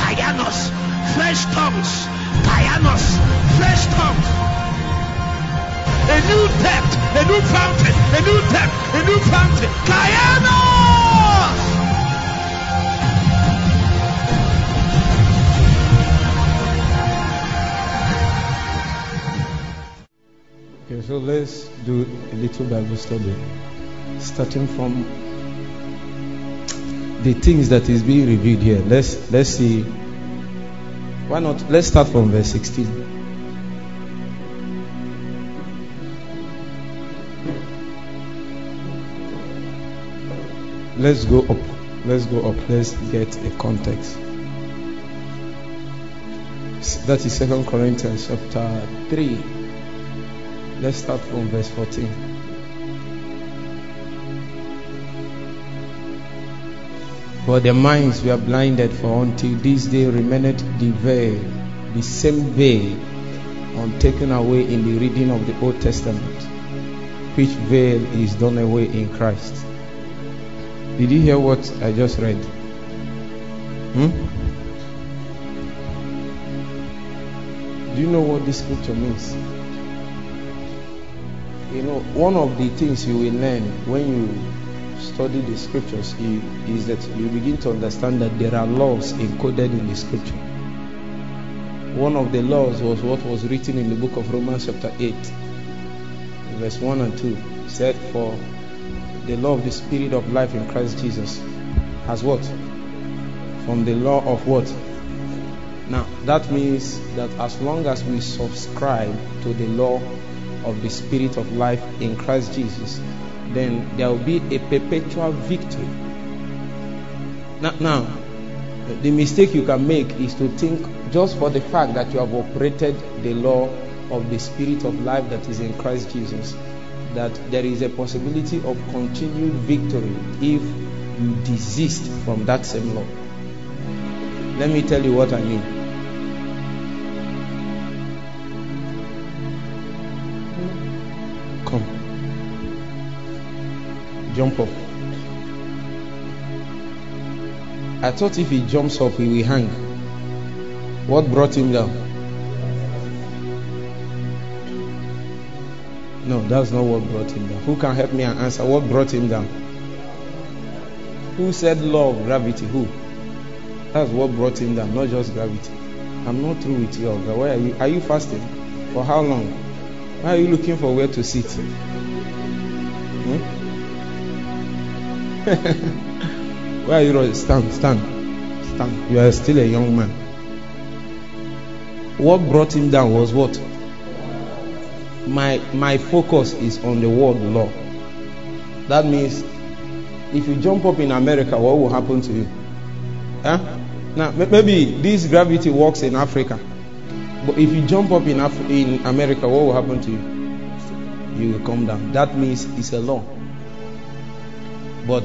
Kayanos, fresh tongues, Kayanos, fresh tongues. A new depth, a new fountain, a new depth, a new fountain, Kayanos. Okay, so let's do a little Bible study, starting from the things that is being revealed here. Let's see. Why not? Let's start from verse 16. Let's go up. Let's get a context. That is 2 Corinthians chapter 3. Let's start from verse 14. For the minds were blinded, for until this day remained the veil, the same veil, untaken away in the reading of the Old Testament, which veil is done away in Christ. Did you hear what I just read? Do you know what this scripture means? You know, one of the things you will learn when you study the scriptures is that you begin to understand that there are laws encoded in the scripture. One of the laws was what was written in the book of Romans chapter 8 verse 1 and 2. It said, for the law of the spirit of life in Christ Jesus has what? From the law of what? Now that means that as long as we subscribe to the law of the spirit of life in Christ Jesus, then there will be a perpetual victory. Now, the mistake you can make is to think just for the fact that you have operated the law of the spirit of life that is in Christ Jesus, that there is a possibility of continued victory if you desist from that same law. Let me tell you what I mean. Jump up. I thought if he jumps up, he will hang. What brought him down? No, that's not what brought him down. Who can help me and answer? What brought him down? Who said law of gravity? Who? That's what brought him down, not just gravity. I'm not through with you. Why are you? Are you fasting? For how long? Why are you looking for where to sit? Where are you? Stand. You are still a young man. What brought him down was what? My focus is on the word law. That means if you jump up in America, what will happen to you? Now maybe this gravity works in Africa, but if you jump up in America, what will happen to you? You will come down. That means it's a law. But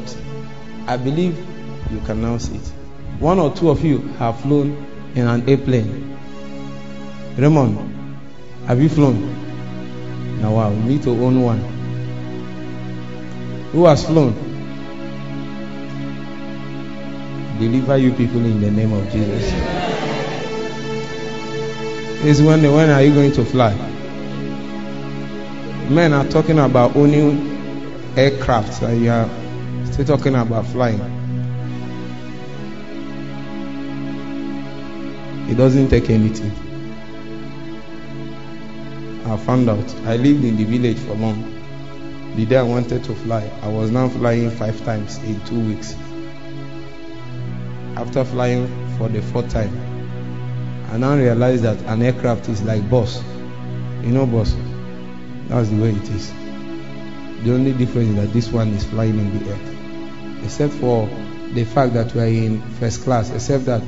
I believe you can now see it. One or two of you have flown in an airplane. Raymond, have you flown? Now, wow, we need to own one. Who has flown? Deliver you people in the name of Jesus. It's when are you going to fly? Men are talking about owning aircraft and you are still talking about flying. It doesn't take anything. I found out. I lived in the village for long. The day I wanted to fly, I was now flying 5 times in 2 weeks. After flying for the 4th time, I now realized that an aircraft is like bus. You know bus? That's the way it is. The only difference is that this one is flying in the air. Except for the fact that we are in first class. Except that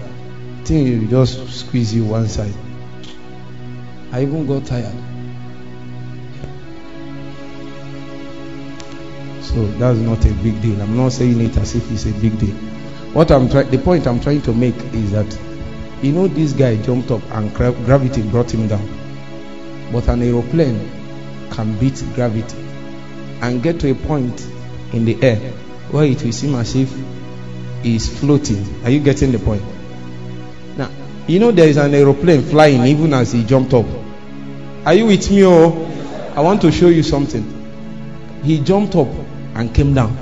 thing will just squeeze you one side. I even got tired. So that's not a big deal. I'm not saying it as if it's a big deal. The point I'm trying to make is that, you know, this guy jumped up and gravity brought him down. But an aeroplane can beat gravity and get to a point in the air where it will seem as if is floating. Are you getting the point? Now, you know there is an aeroplane flying even as he jumped up. Are you with me? Oh, I want to show you something. He jumped up and came down.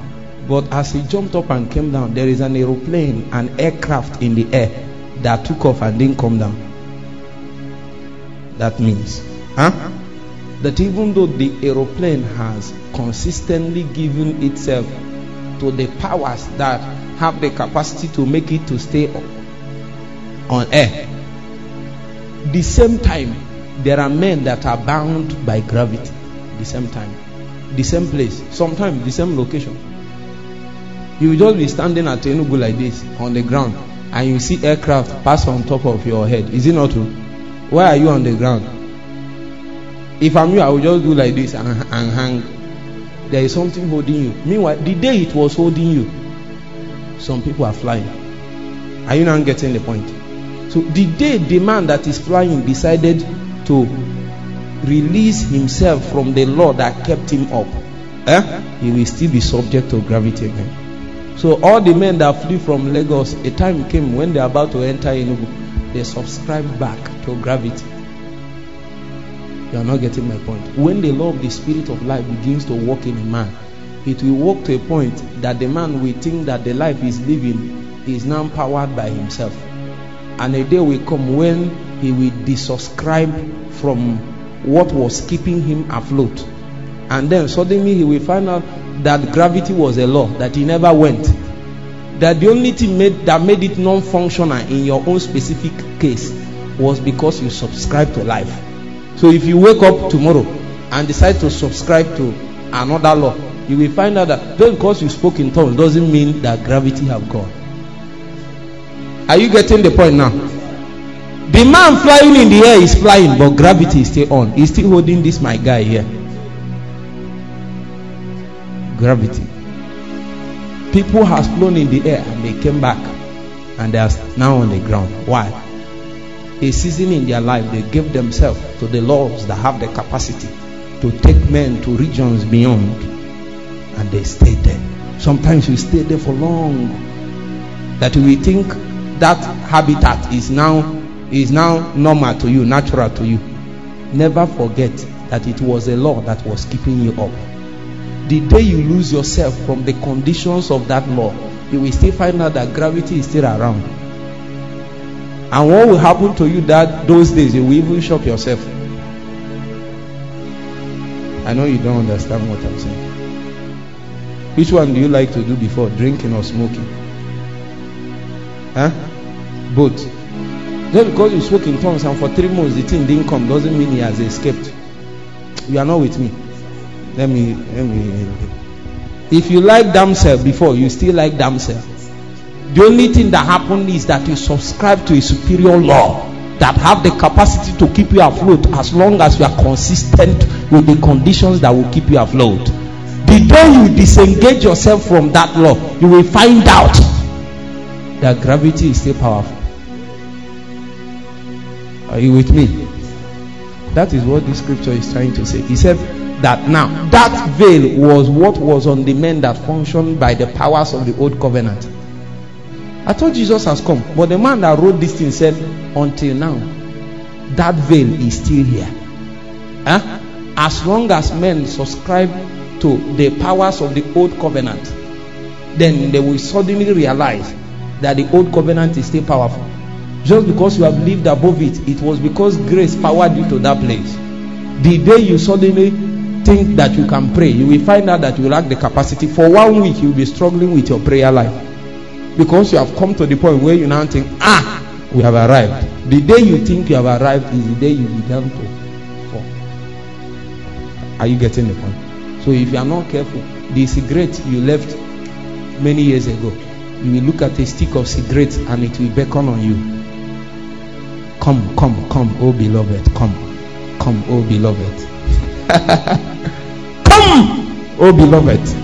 But as he jumped up and came down, there is an aeroplane, an aircraft in the air that took off and didn't come down. That means that even though the aeroplane has consistently given itself to the powers that have the capacity to make it to stay on air, the same time there are men that are bound by gravity, the same time, the same place, sometimes the same location. You will just be standing at Enugu like this on the ground and you see aircraft pass on top of your head. Is it not true? Why are you on the ground? If I'm you, I will just do like this and hang. There is something holding you. Meanwhile, the day it was holding you, some people are flying. Are you now getting the point? So the day the man that is flying decided to release himself from the law that kept him up, he will still be subject to gravity again. So all the men that flew from Lagos, a time came when they are about to enter Enugu, they subscribe back to gravity. You are not getting my point. When the law of the spirit of life begins to work in a man, it will work to a point that the man will think that the life he's living is now powered by himself. And a day will come when he will desubscribe from what was keeping him afloat. And then suddenly he will find out that gravity was a law that he never went, that the only thing that made it non-functional in your own specific case was because you subscribe to life. So if you wake up tomorrow and decide to subscribe to another law, you will find out that just because you spoke in tongues doesn't mean that gravity have gone. Are you getting the point? Now the man flying in the air is flying, but gravity is still on. He's still holding this my guy here. Gravity. People have flown in the air and they came back and they are now on the ground. Why? A season in their life they gave themselves to the laws that have the capacity to take men to regions beyond, and they stayed there. Sometimes we stay there for long that we think that habitat is now normal to you, natural to you. Never forget that it was a law that was keeping you up. The day you lose yourself from the conditions of that law, you will still find out that gravity is still around. And what will happen to you that those days, you will even shock yourself. I know you don't understand what I'm saying. Which one do you like to do before, drinking or smoking? Both. Just because you spoke in tongues and for 3 months the thing didn't come doesn't mean he has escaped. You are not with me. Let me. If you like damn self before, you still like damn self. The only thing that happened is that you subscribe to a superior law that have the capacity to keep you afloat as long as you are consistent with the conditions that will keep you afloat. The day you disengage yourself from that law, you will find out that gravity is still powerful. Are you with me? That is what this scripture is trying to say. He said that now that veil was what was on the men that functioned by the powers of the old covenant. I thought Jesus has come, but the man that wrote this thing said until now that veil is still here. As long as men subscribe to the powers of the old covenant, then they will suddenly realize that the old covenant is still powerful. Just because you have lived above it, it was because grace powered you to that place. The day you suddenly think that you can pray, you will find out that you lack the capacity. For 1 week you will be struggling with your prayer life, because you have come to the point where you now think, we have arrived. The day you think you have arrived is the day you began to fall. Are you getting the point? So if you are not careful, the cigarette you left many years ago, you will look at a stick of cigarettes and it will beckon on you. Come, oh beloved, come, oh beloved. Oh beloved,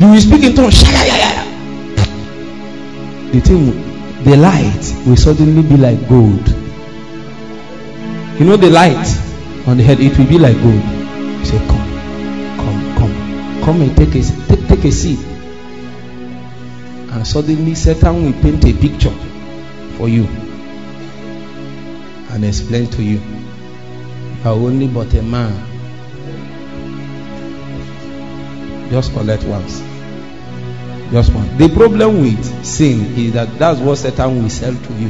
you will speak in tongues. The light will suddenly be like gold. You know the light on the head, it will be like gold. You say, come and take take a seat, and suddenly Satan will paint a picture for you and explain to you, you are only but a man. Just collect once. Just one. The problem with sin is that that's what Satan will sell to you.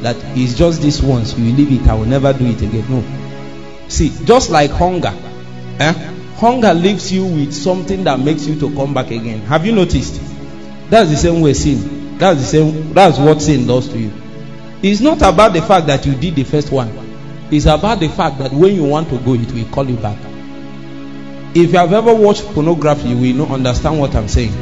That is just this once. You leave it. I will never do it again. No. See, just like hunger. Hunger leaves you with something that makes you to come back again. Have you noticed? That's the same way sin. That's the same. That's what sin does to you. It's not about the fact that you did the first one. It's about the fact that when you want to go, it will call you back. If you have ever watched pornography, you will not understand what I'm saying.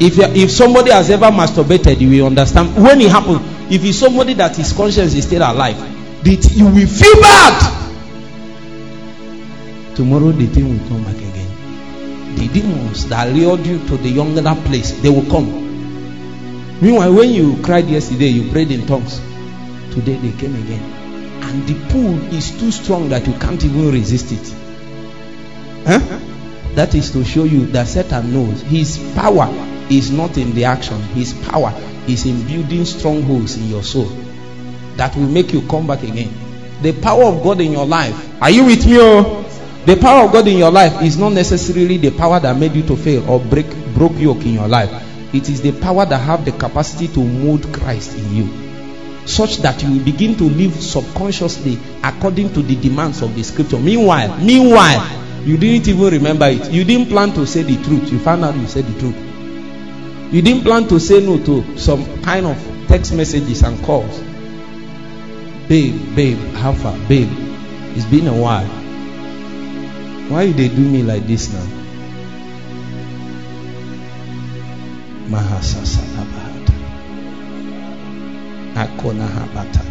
If somebody has ever masturbated, you will understand when it happens. If it's somebody that his conscience is still alive, you will feel bad. Tomorrow the thing will come back again. The demons that lured you to the younger place, they will come. Meanwhile, when you cried yesterday, you prayed in tongues. Today they came again. And the pull is too strong that you can't even resist it. That is to show you that Satan knows his power is not in the action. His power is in building strongholds in your soul that will make you come back again. The power of God in your life, are you with me? The power of God in your life is not necessarily the power that made you to fail or broke yoke in your life. It is the power that have the capacity to mold Christ in you, such that you begin to live subconsciously according to the demands of the scripture. Meanwhile, you didn't even remember it. You didn't plan to say the truth. You found out you said the truth. You didn't plan to say no to some kind of text messages and calls. Babe, how far? Babe, it's been a while. Why they do me like this now? Mahasasalabata Akonahabata.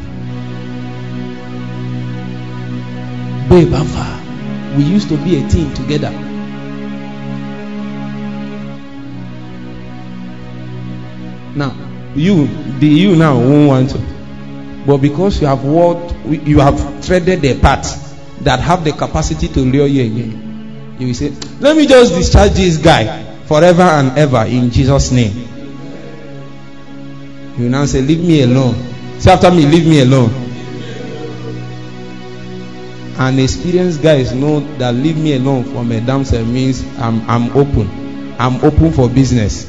Babe, how far? We used to be a team together. Now, you now won't want to, but because you have threaded the path that have the capacity to lure you again, you will say, "Let me just discharge this guy forever and ever in Jesus' name." You now say, "Leave me alone." Say after me, "Leave me alone." An experienced guys know that leave me alone for my damn self means I'm open. I'm open for business.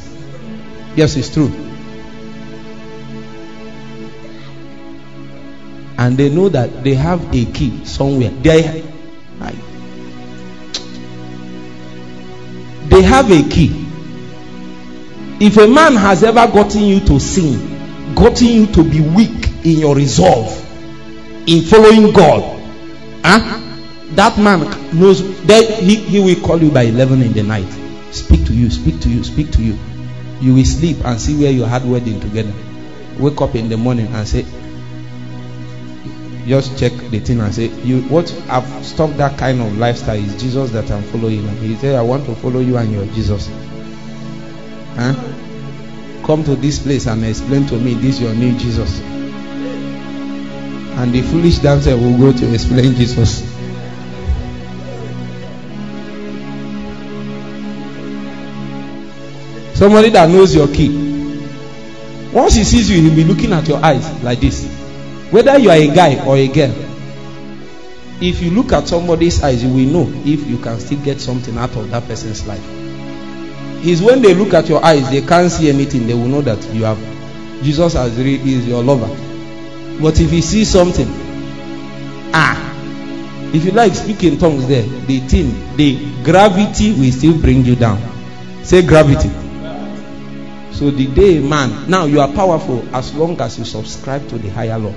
Yes, it's true. And they know that they have a key somewhere. They have a key. If a man has ever gotten you to sin, gotten you to be weak in your resolve, in following God, that man knows that he will call you by 11 in the night. Speak to you. You will sleep and see where you had wedding together. Wake up in the morning and say, just check the thing and say, what I've stopped that kind of lifestyle is Jesus that I'm following. And he said, I want to follow you and your Jesus. Come to this place and explain to me this your new Jesus. And the foolish dancer will go to explain Jesus. Somebody that knows your key. Once he sees you, he'll be looking at your eyes like this. Whether you are a guy or a girl, if you look at somebody's eyes, you will know if you can still get something out of that person's life. It's when they look at your eyes, they can't see anything. They will know that you have Jesus as is your lover. But if you see something, if you like speak in tongues there, the gravity will still bring you down. Say gravity. So the day, man, now you are powerful as long as you subscribe to the higher law.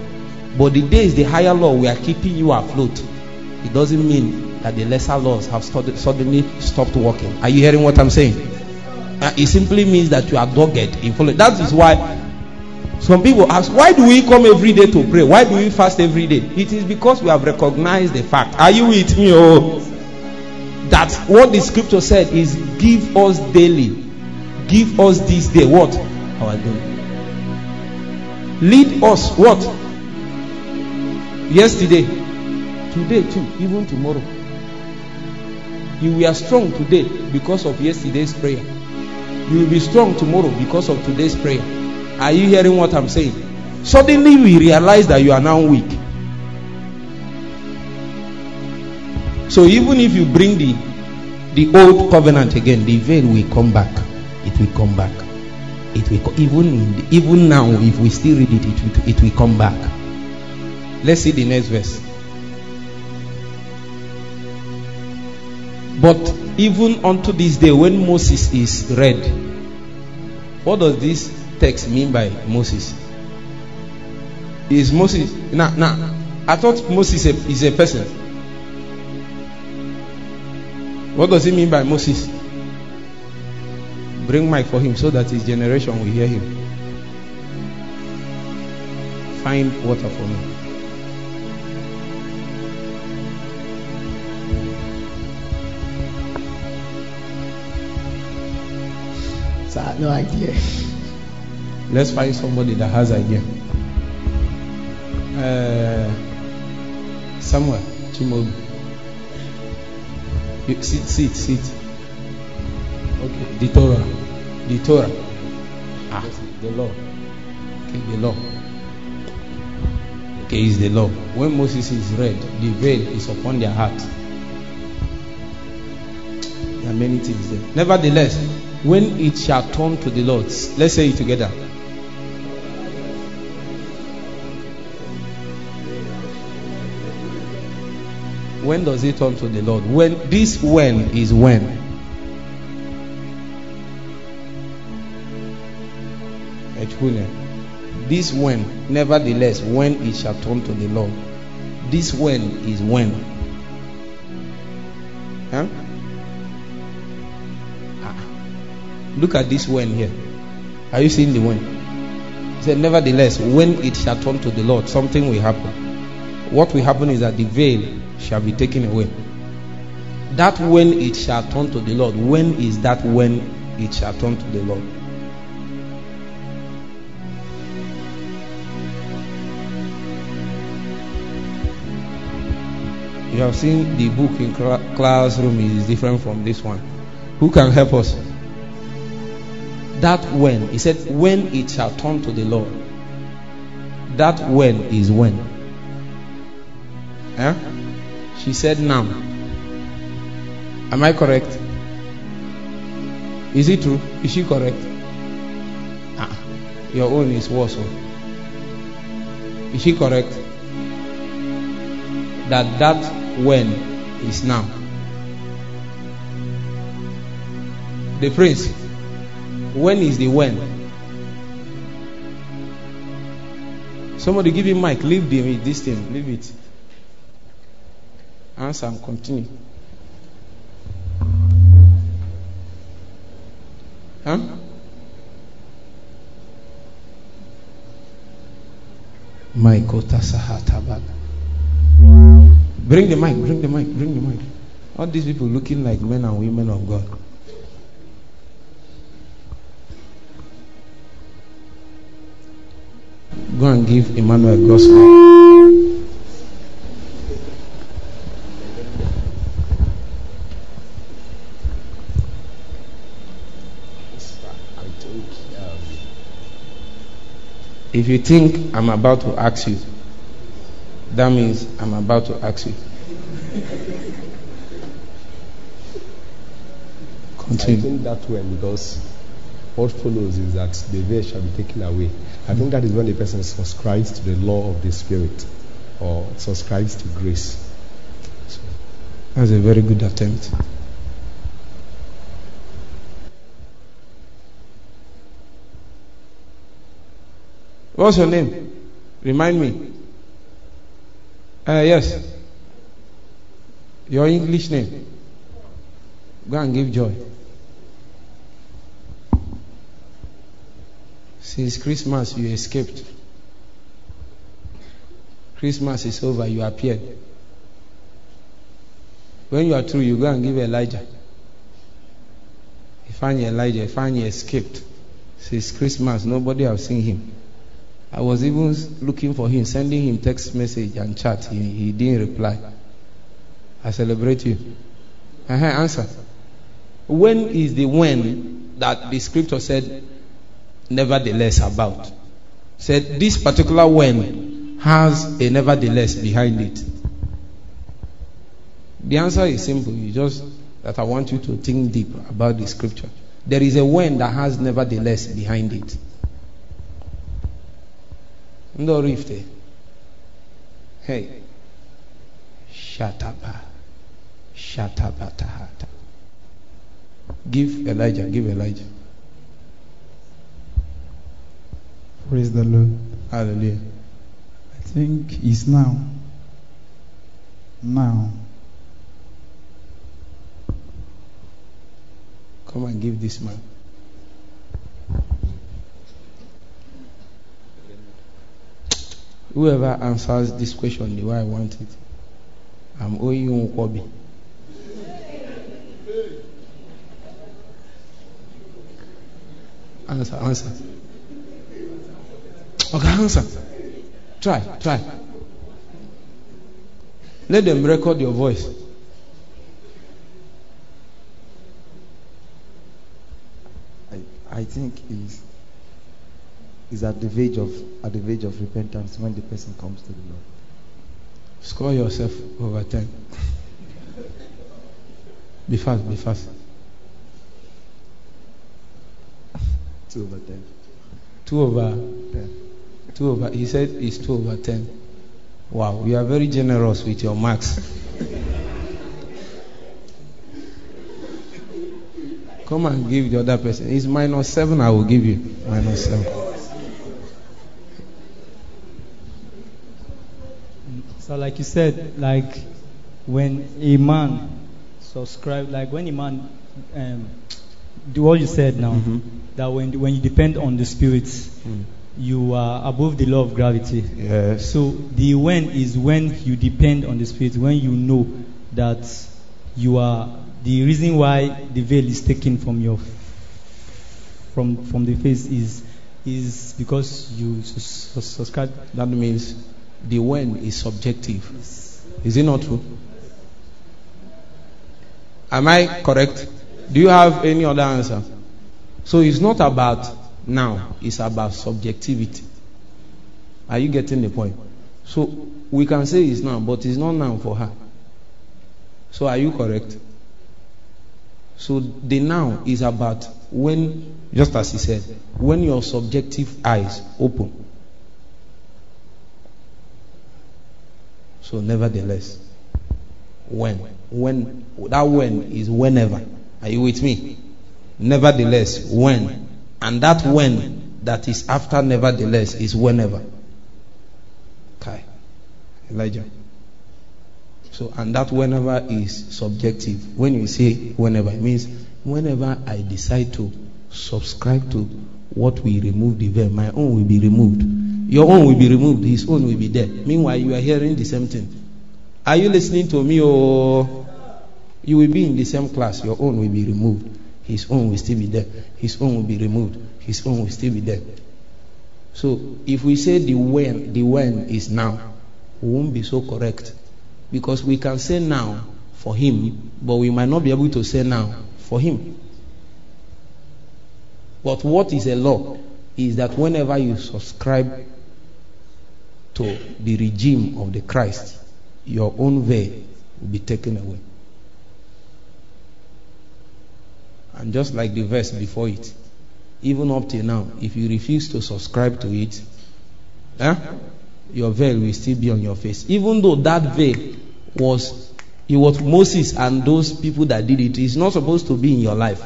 But the days the higher law we are keeping you afloat, it doesn't mean that the lesser laws have suddenly stopped working. Are you hearing what I'm saying? It simply means that you are dogged in following. That is why some people ask, why do we come every day to pray? Why do we fast every day? It is because we have recognized the fact. Are you with me? That what the scripture said is, give us daily. Give us this day. What? Our day. Lead us. What? Yesterday. Today too. Even tomorrow. You were strong today because of yesterday's prayer. You will be strong tomorrow because of today's prayer. Are you hearing what I'm saying? Suddenly we realize that you are now weak. So even if you bring the old covenant again, the veil will come back. It will come back. It will even now, if we still read it, it will come back. Let's see the next verse. But even unto this day, when Moses is read, what does this text mean by Moses? Is Moses now? I thought Moses is a person. What does he mean by Moses? Bring mic for him so that his generation will hear him. Find water for me. So I have no idea. Let's find somebody that has idea. Somewhere, Chimobi. You sit. Okay, the Torah. The law. Okay, the law. Okay, is the law. When Moses is read, the veil is upon their heart. There are many things there. Nevertheless, when it shall turn to the Lord, let's say it together. When does it turn to the Lord? When this when is when? This when, nevertheless, when it shall turn to the Lord. This when is when? Huh? Look at this when here. Are you seeing the when? He said, nevertheless, when it shall turn to the Lord, something will happen. What will happen is that the veil shall be taken away. That when it shall turn to the Lord, when is that when it shall turn to the Lord? You have seen the book in classroom is different from this one. Who can help us? That when, he said, when it shall turn to the Lord. That when is when? Huh? She said now. Am I correct? Is it true? Is she correct? Your own is worse. Is she correct? That when is now. The phrase, when is the when? Somebody give him mic. Leave this thing. Leave it. Answer and continue. Huh? Bring the mic. All these people looking like men and women of God. Go and give Emmanuel a gospel. If you think I'm about to ask you, that means I'm about to ask you. Continue. I think that when, because what follows is that the veil shall be taken away. I think that is when the person subscribes to the law of the Spirit or subscribes to grace. So. That's a very good attempt. What's your name? Remind me. Yes. Your English name. Go and give joy. Since Christmas you escaped. Christmas is over, you appeared. When you are through, you go and give Elijah. He escaped. Since Christmas, nobody have seen him. I was even looking for him, sending him text message and chat. He didn't reply. I celebrate you. Answer. When is the when that the scripture said nevertheless about? Said this particular when has a nevertheless behind it. The answer is simple. You just that I want you to think deep about the scripture. There is a when that has nevertheless behind it. No rifte. Hey. Shataba. Shataba tahata. Give Elijah, give Elijah. Praise the Lord. Hallelujah. I think it's now. Now. Come and give this man. Whoever answers this question the way I want it, I'm owing you a hobby. Answer, answer. Okay, answer. Try. Let them record your voice. I think is at the verge of repentance when the person comes to the Lord. Score yourself over 10. Be fast. 2/10. 2/10. 2/10. He said it's 2/10. Wow, you are very generous with your marks. Come and give the other person. It's -7. I will give you -7. So, like you said, like when a man subscribe, like when a man do what you said now, mm-hmm. that when you depend on the spirits, mm. you are above the law of gravity. Yes. So the when is when you depend on the spirits, when you know that you are. The reason why the veil is taken from your from the face is because you subscribe. That means the when is subjective. Is it not true? Am I correct? Do you have any other answer? So it's not about now. It's about subjectivity. Are you getting the point? So we can say it's now, but it's not now for her. So are you correct? So the now is about when, just as he said, when your subjective eyes open. So nevertheless, when, that when is whenever. Are you with me? Nevertheless, when. And that when that is after nevertheless is whenever. Okay. Elijah. So, and that whenever is subjective. When you say whenever, it means whenever I decide to subscribe to what we remove the veil, my own will be removed. Your own will be removed. His own will be there. Meanwhile, you are hearing the same thing. Are you listening to me? Or you will be in the same class. Your own will be removed. His own will still be there. His own will be removed. His own will still be there. So, if we say the when is now, we won't be so correct. Because we can say now for him, but we might not be able to say now for him. But what is a law is that whenever you subscribe to the regime of the Christ, your own veil will be taken away. And just like the verse before it, even up till now, if you refuse to subscribe to it, your veil will still be on your face. Even though that veil was Moses and those people that did it. It's not supposed to be in your life.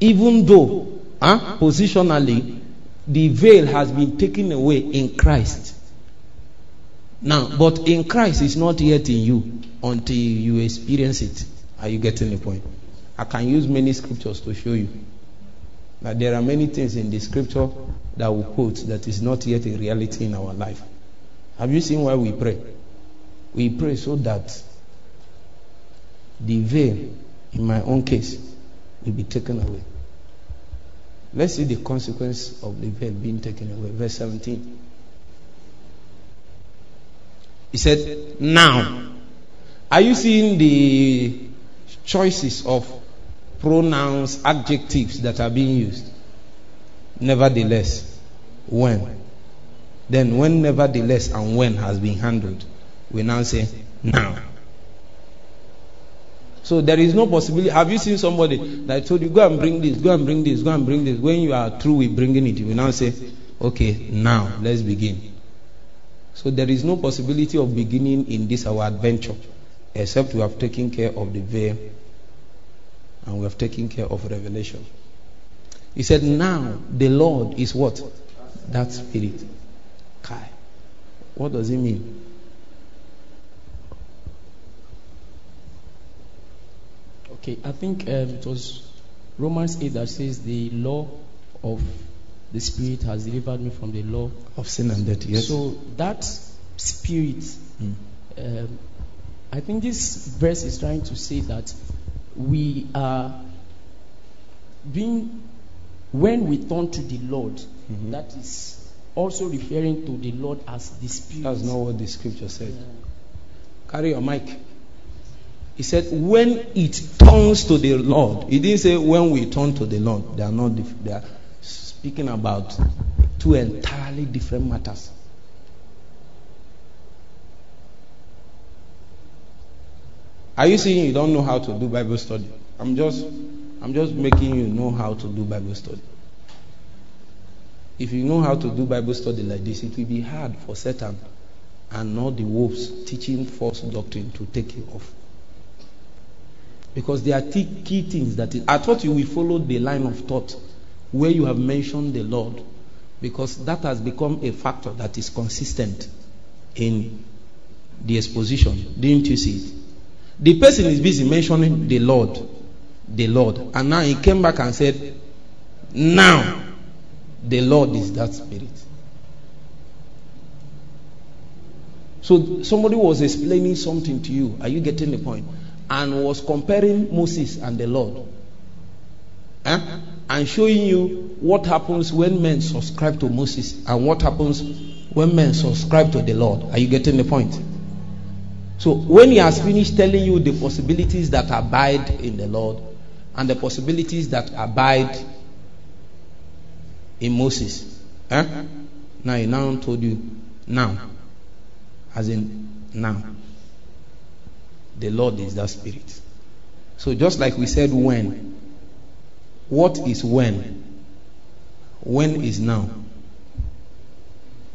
Even though positionally the veil has been taken away in Christ. Now, but in Christ it's not yet in you until you experience it. Are you getting the point? I can use many scriptures to show you that there are many things in the scripture that we quote that is not yet a reality in our life. Have you seen why we pray? We pray so that the veil, in my own case, will be taken away. Let's see the consequence of the veil being taken away. Verse 17. He said, now. Are you seeing the choices of pronouns, adjectives that are being used. Nevertheless, when. Then when nevertheless and when has been handled, we now say now. So there is no possibility. Have you seen somebody that told you, go and bring this, go and bring this, go and bring this? When you are through with bringing it, we now say, okay, now let's begin. So there is no possibility of beginning in this our adventure, except we have taken care of the veil and we have taken care of revelation. He said, now the Lord is what? That Spirit. Kai. What does it mean? Okay, I think it was Romans 8 that says the law of the Spirit has delivered me from the law of sin and death. Yes. So that Spirit, I think this verse is trying to say that we are being, when we turn to the Lord, that is also referring to the Lord as the Spirit. That's not what the Scripture said. Yeah. Carry your mic. He said, when it turns to the Lord. He didn't say when we turn to the Lord. They are not. They are speaking about two entirely different matters. Are you saying you don't know how to do Bible study? I'm just making you know how to do Bible study. If you know how to do Bible study like this, it will be hard for Satan and all the wolves teaching false doctrine to take you off. Because there are key things that I thought you will follow the line of thought where you have mentioned the Lord, because that has become a factor that is consistent in the exposition. Didn't you see it? The person is busy mentioning the Lord, and now he came back and said, now the Lord is that Spirit. So somebody was explaining something to you. Are you getting the point? And was comparing Moses and the Lord, and showing you what happens when men subscribe to Moses and what happens when men subscribe to the Lord. Are you getting the point? So when he has finished telling you the possibilities that abide in the Lord and the possibilities that abide in Moses, now he now told you now, as in now the Lord is that Spirit. So just like we said, when. What is when? When is now?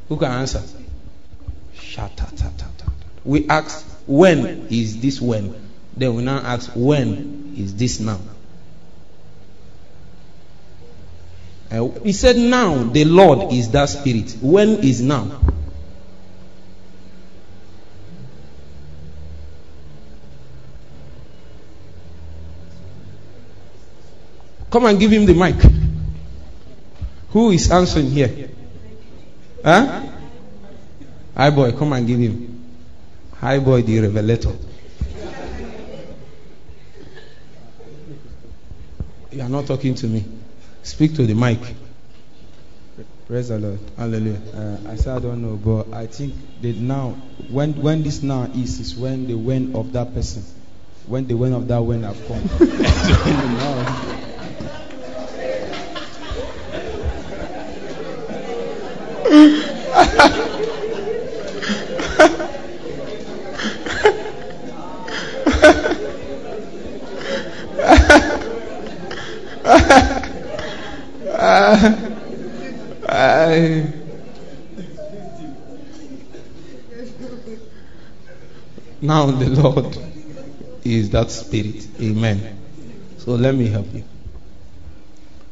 Who can answer? We asked, when is this when? Then we now ask, when is this now? He said, now the Lord is that Spirit. When is now? Come and give him the mic. Who is answering here? Huh? Hi boy, come and give him. Hi boy, the revelator. You are not talking to me. Speak to the mic. Praise the Lord. Hallelujah. I said I don't know, but I think that now, when this now is when the when of that person, when the when of that when have come. Now. Now the Lord is that Spirit. Amen. So let me help you.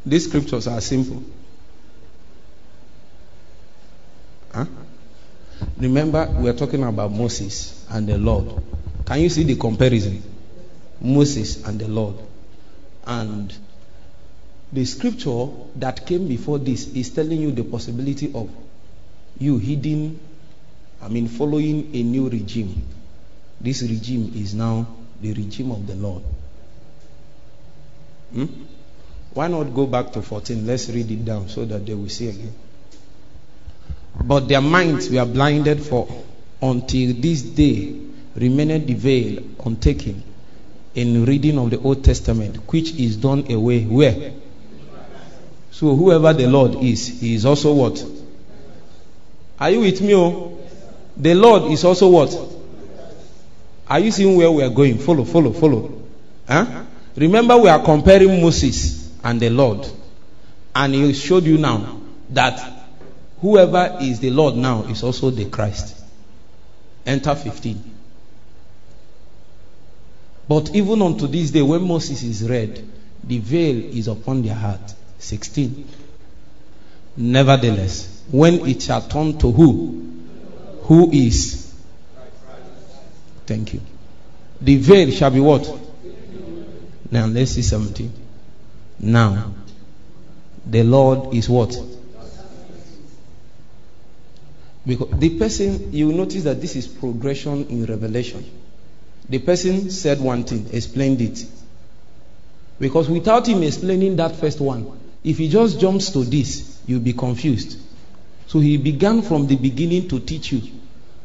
These scriptures are simple. Remember, we are talking about Moses and the Lord. Can you see the comparison? Moses and the Lord. And the scripture that came before this is telling you the possibility of you following a new regime. This regime is now the regime of the Lord. Why not go back to 14? Let's read it down so that they will see again. But their minds were blinded, for until this day remained the veil untaken, in reading of the Old Testament, which is done away where? So whoever the Lord is, he is also what? Are you with me? Oh, the Lord is also what? Are you seeing where we are going? Follow. Huh? Remember, we are comparing Moses and the Lord, and he showed you now that whoever is the Lord now is also the Christ. Enter 15. But even unto this day, when Moses is read, the veil is upon their heart. 16. Nevertheless, when it shall turn to who is? Thank you. The veil shall be what? Now let's see 17. Now the Lord is what? Because the person, you notice that this is progression in Revelation. The person said one thing, explained it. Because without him explaining that first one, if he just jumps to this, you'll be confused. So he began from the beginning to teach you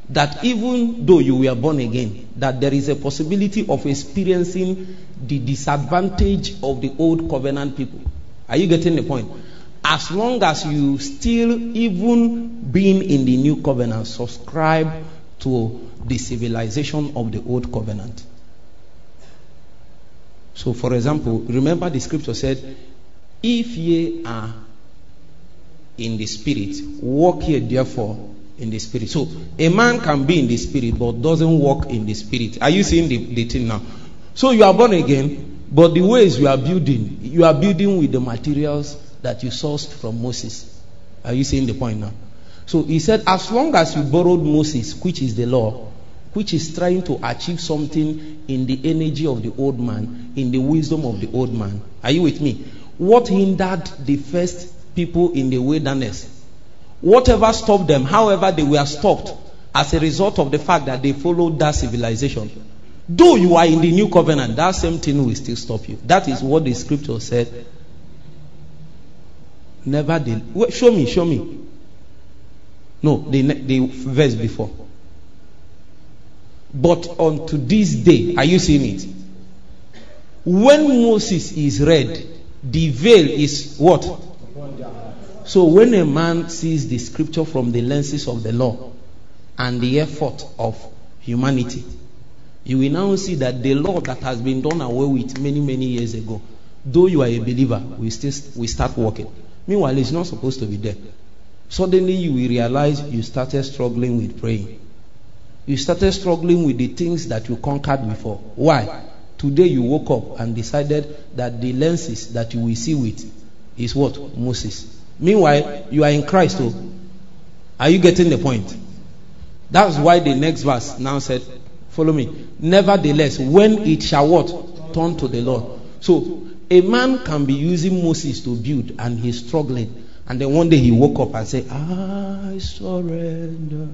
that even though you were born again, that there is a possibility of experiencing the disadvantage of the old covenant people. Are you getting the point? As long as you still, even being in the new covenant, subscribe to the civilization of the old covenant. So for example, remember the scripture said, if ye are in the spirit, walk ye therefore in the spirit. So a man can be in the spirit but doesn't walk in the spirit. Are you seeing the thing now? So you are born again, but the ways you are building with the materials that you sourced from Moses. Are you seeing the point now? So he said, as long as you borrowed Moses, which is the law, which is trying to achieve something in the energy of the old man, in the wisdom of the old man. Are you with me? What hindered the first people in the wilderness? Whatever stopped them, however they were stopped as a result of the fact that they followed that civilization. Though you are in the new covenant, that same thing will still stop you. That is what the scripture said. Never did. Wait, show me. No, the verse before. But unto this day, are you seeing it? When Moses is read, the veil is what? So when a man sees the scripture from the lenses of the law and the effort of humanity, you will now see that the law that has been done away with many years ago, though you are a believer, we start working. Meanwhile, it's not supposed to be there. Suddenly you will realize you started struggling with praying. You started struggling with the things that you conquered before. Why? Today you woke up and decided that the lenses that you will see with is what? Moses. Meanwhile, you are in Christ. Oh. Are you getting the point? That's why the next verse now said, follow me. Nevertheless, when it shall what? Turn to the Lord. So, a man can be using Moses to build and he's struggling. And then one day he woke up and said, I surrender.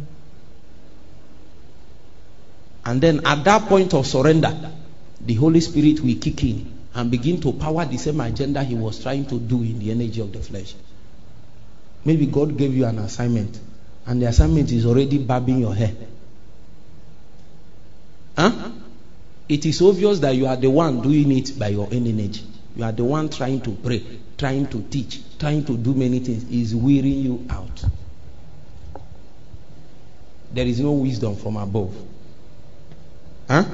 And then at that point of surrender, the Holy Spirit will kick in and begin to power the same agenda he was trying to do in the energy of the flesh. Maybe God gave you an assignment and the assignment is already barbing your hair. Huh? It is obvious that you are the one doing it by your own energy. You are the one trying to pray, trying to teach, trying to do many things. It is wearing you out. There is no wisdom from above. Huh?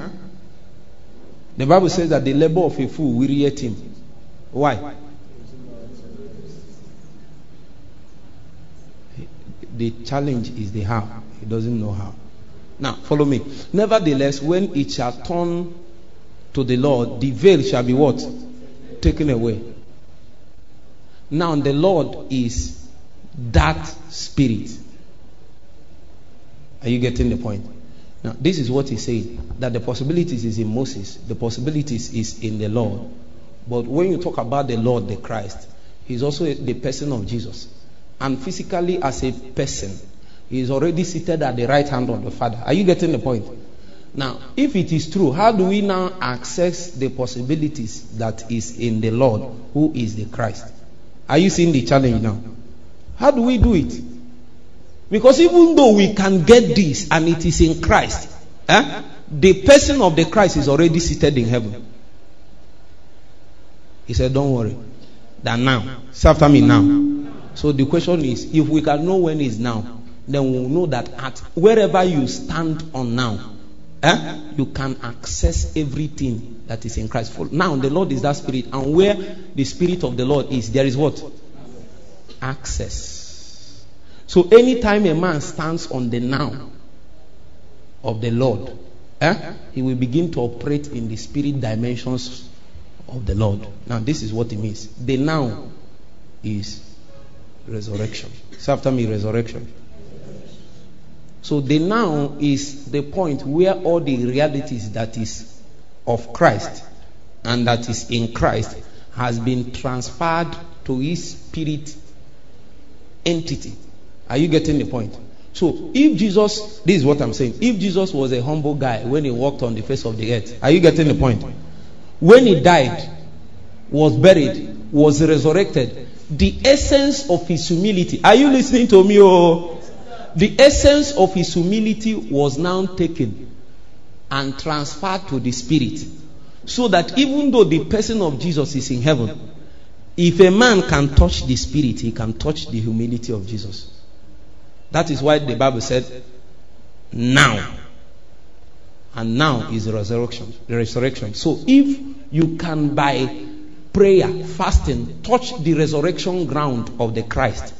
The Bible says that the labor of a fool wearieth him. Why? The challenge is the how. He doesn't know how. Now, follow me. Nevertheless, when it shall turn to the Lord, the veil shall be what? Taken away. Now, the Lord is that Spirit. Are you getting the point? Now, this is what he said, that the possibilities is in Moses, the possibilities is in the Lord. But when you talk about the Lord, the Christ, he's also the person of Jesus. And physically as a person, he is already seated at the right hand of the Father. Are you getting the point? Now, if it is true, how do we now access the possibilities that is in the Lord, who is the Christ? Are you seeing the challenge now? How do we do it? Because even though we can get this and it is in Christ, the person of the Christ is already seated in heaven. He said, don't worry. That now. Say after me, now. So the question is, if we can know when is now, then we'll know that at wherever you stand on now, you can access everything that is in Christ. For now, the Lord is that Spirit. And where the Spirit of the Lord is, there is what? Access. So anytime a man stands on the now of the Lord, he will begin to operate in the spirit dimensions of the Lord. Now, this is what it means. The now is resurrection. So after me, resurrection. So the now is the point where all the realities that is of Christ and that is in Christ has been transferred to his spirit entity. Are you getting the point? So if Jesus, this is what I'm saying, if Jesus was a humble guy when he walked on the face of the earth, are you getting the point? When he died, was buried, was resurrected, the essence of his humility, are you listening to me? Oh, the essence of his humility was now taken and transferred to the spirit, so that even though the person of Jesus is in heaven, if a man can touch the spirit, he can touch the humility of Jesus. That is why the Bible said, now. And now is resurrection. The resurrection. So if you can by prayer, fasting, touch the resurrection ground of the Christ,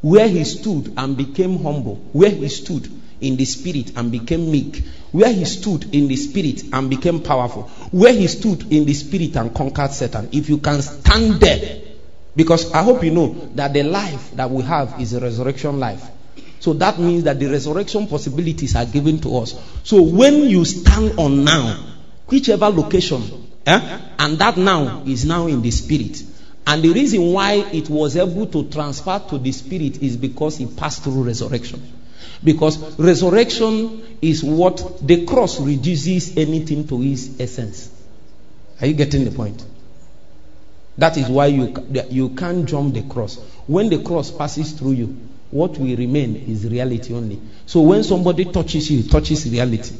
where he stood and became humble, where he stood in the spirit and became meek, where he stood in the spirit and became powerful, where he stood in the spirit and conquered Satan. If you can stand there, because I hope you know that the life that we have is a resurrection life. So that means that the resurrection possibilities are given to us. So when you stand on now, whichever location, and that now is now in the spirit. And the reason why it was able to transfer to the spirit is because it passed through resurrection. Because resurrection is what the cross reduces anything to its essence. Are you getting the point? That is why you can't jump the cross. When the cross passes through you, what will remain is reality only. So when somebody touches you, it touches reality.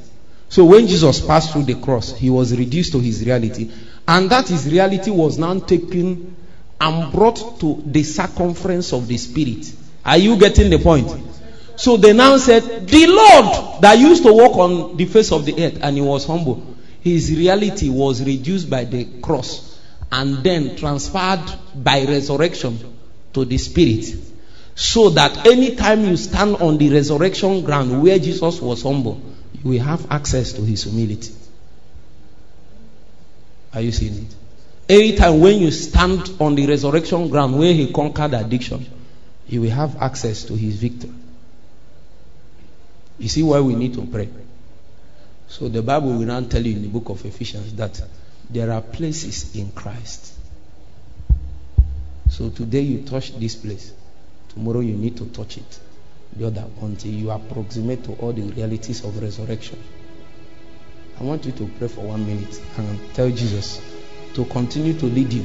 So when Jesus passed through the cross, he was reduced to his reality. And that his reality was now taken and brought to the circumference of the spirit. Are you getting the point? So they now said, the Lord that used to walk on the face of the earth and he was humble, his reality was reduced by the cross and then transferred by resurrection to the spirit. So that anytime you stand on the resurrection ground where Jesus was humble, you will have access to his humility. Are you seeing it? Anytime when you stand on the resurrection ground where he conquered addiction, you will have access to his victory. You see why we need to pray. So the Bible will now tell you in the book of Ephesians that there are places in Christ. So today you touch this place. Tomorrow you need to touch it, the other, until you approximate to all the realities of resurrection. I want you to pray for 1 minute and tell Jesus to continue to lead you.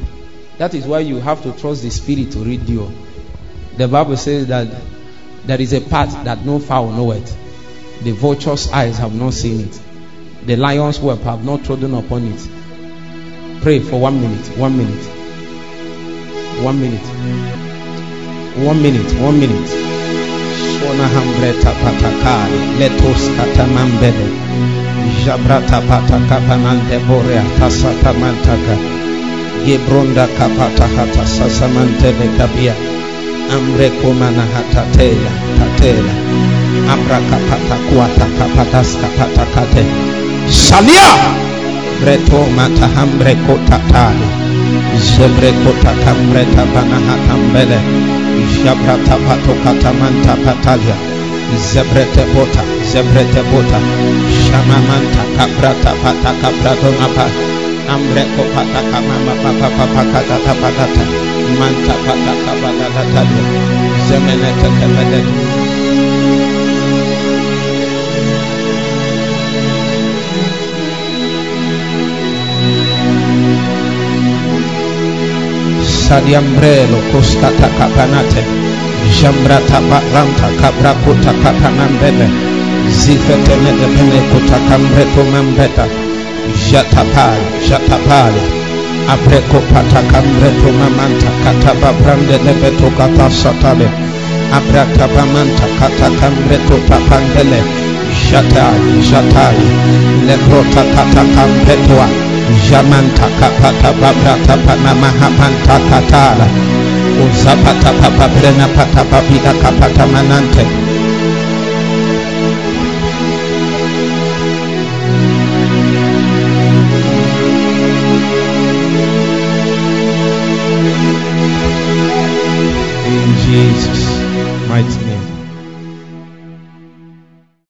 That is why you have to trust the Spirit to lead you. The Bible says that there is a path that no fowl knoweth. The vulture's eyes have not seen it. The lion's whelp have not trodden upon it. Pray for 1 minute, 1 minute, 1 minute. 1 minute, 1 minute. Sona hambreta patakari, letos katamambele, jabrata patakapanante borea, tasatamantaka, gebronda kapatakata sasamantele kabia, amrekomana hatatela, tatela, amrakapatakuata kapataska patakate, salia, breto matahambreko tatali, zebreko tatambreta panahatambele, Shabrata patokata manta patalia, zebrete bota, shamamanta kabrata pataka bradona pa, amreko pataka mama papa papa kata patata, manta pataka badala talia, zemenete kebedet. Sadiambrelo costata capanate, Jambrata Ranta Cabra Puta Capanambele, Zifetene de Pene Puta Cambreto Mambeta, Jatapai, Apreko patakambre to mamanta kataba brande lebeto kata satale. Abratabamanta katakambre to papandele. Shatai, shatai. Leprota katakambre toa. Jamanta kapata babrata panamaha panta katala. Uzapata papabrena patapabida kapata manante. Jesus, mighty.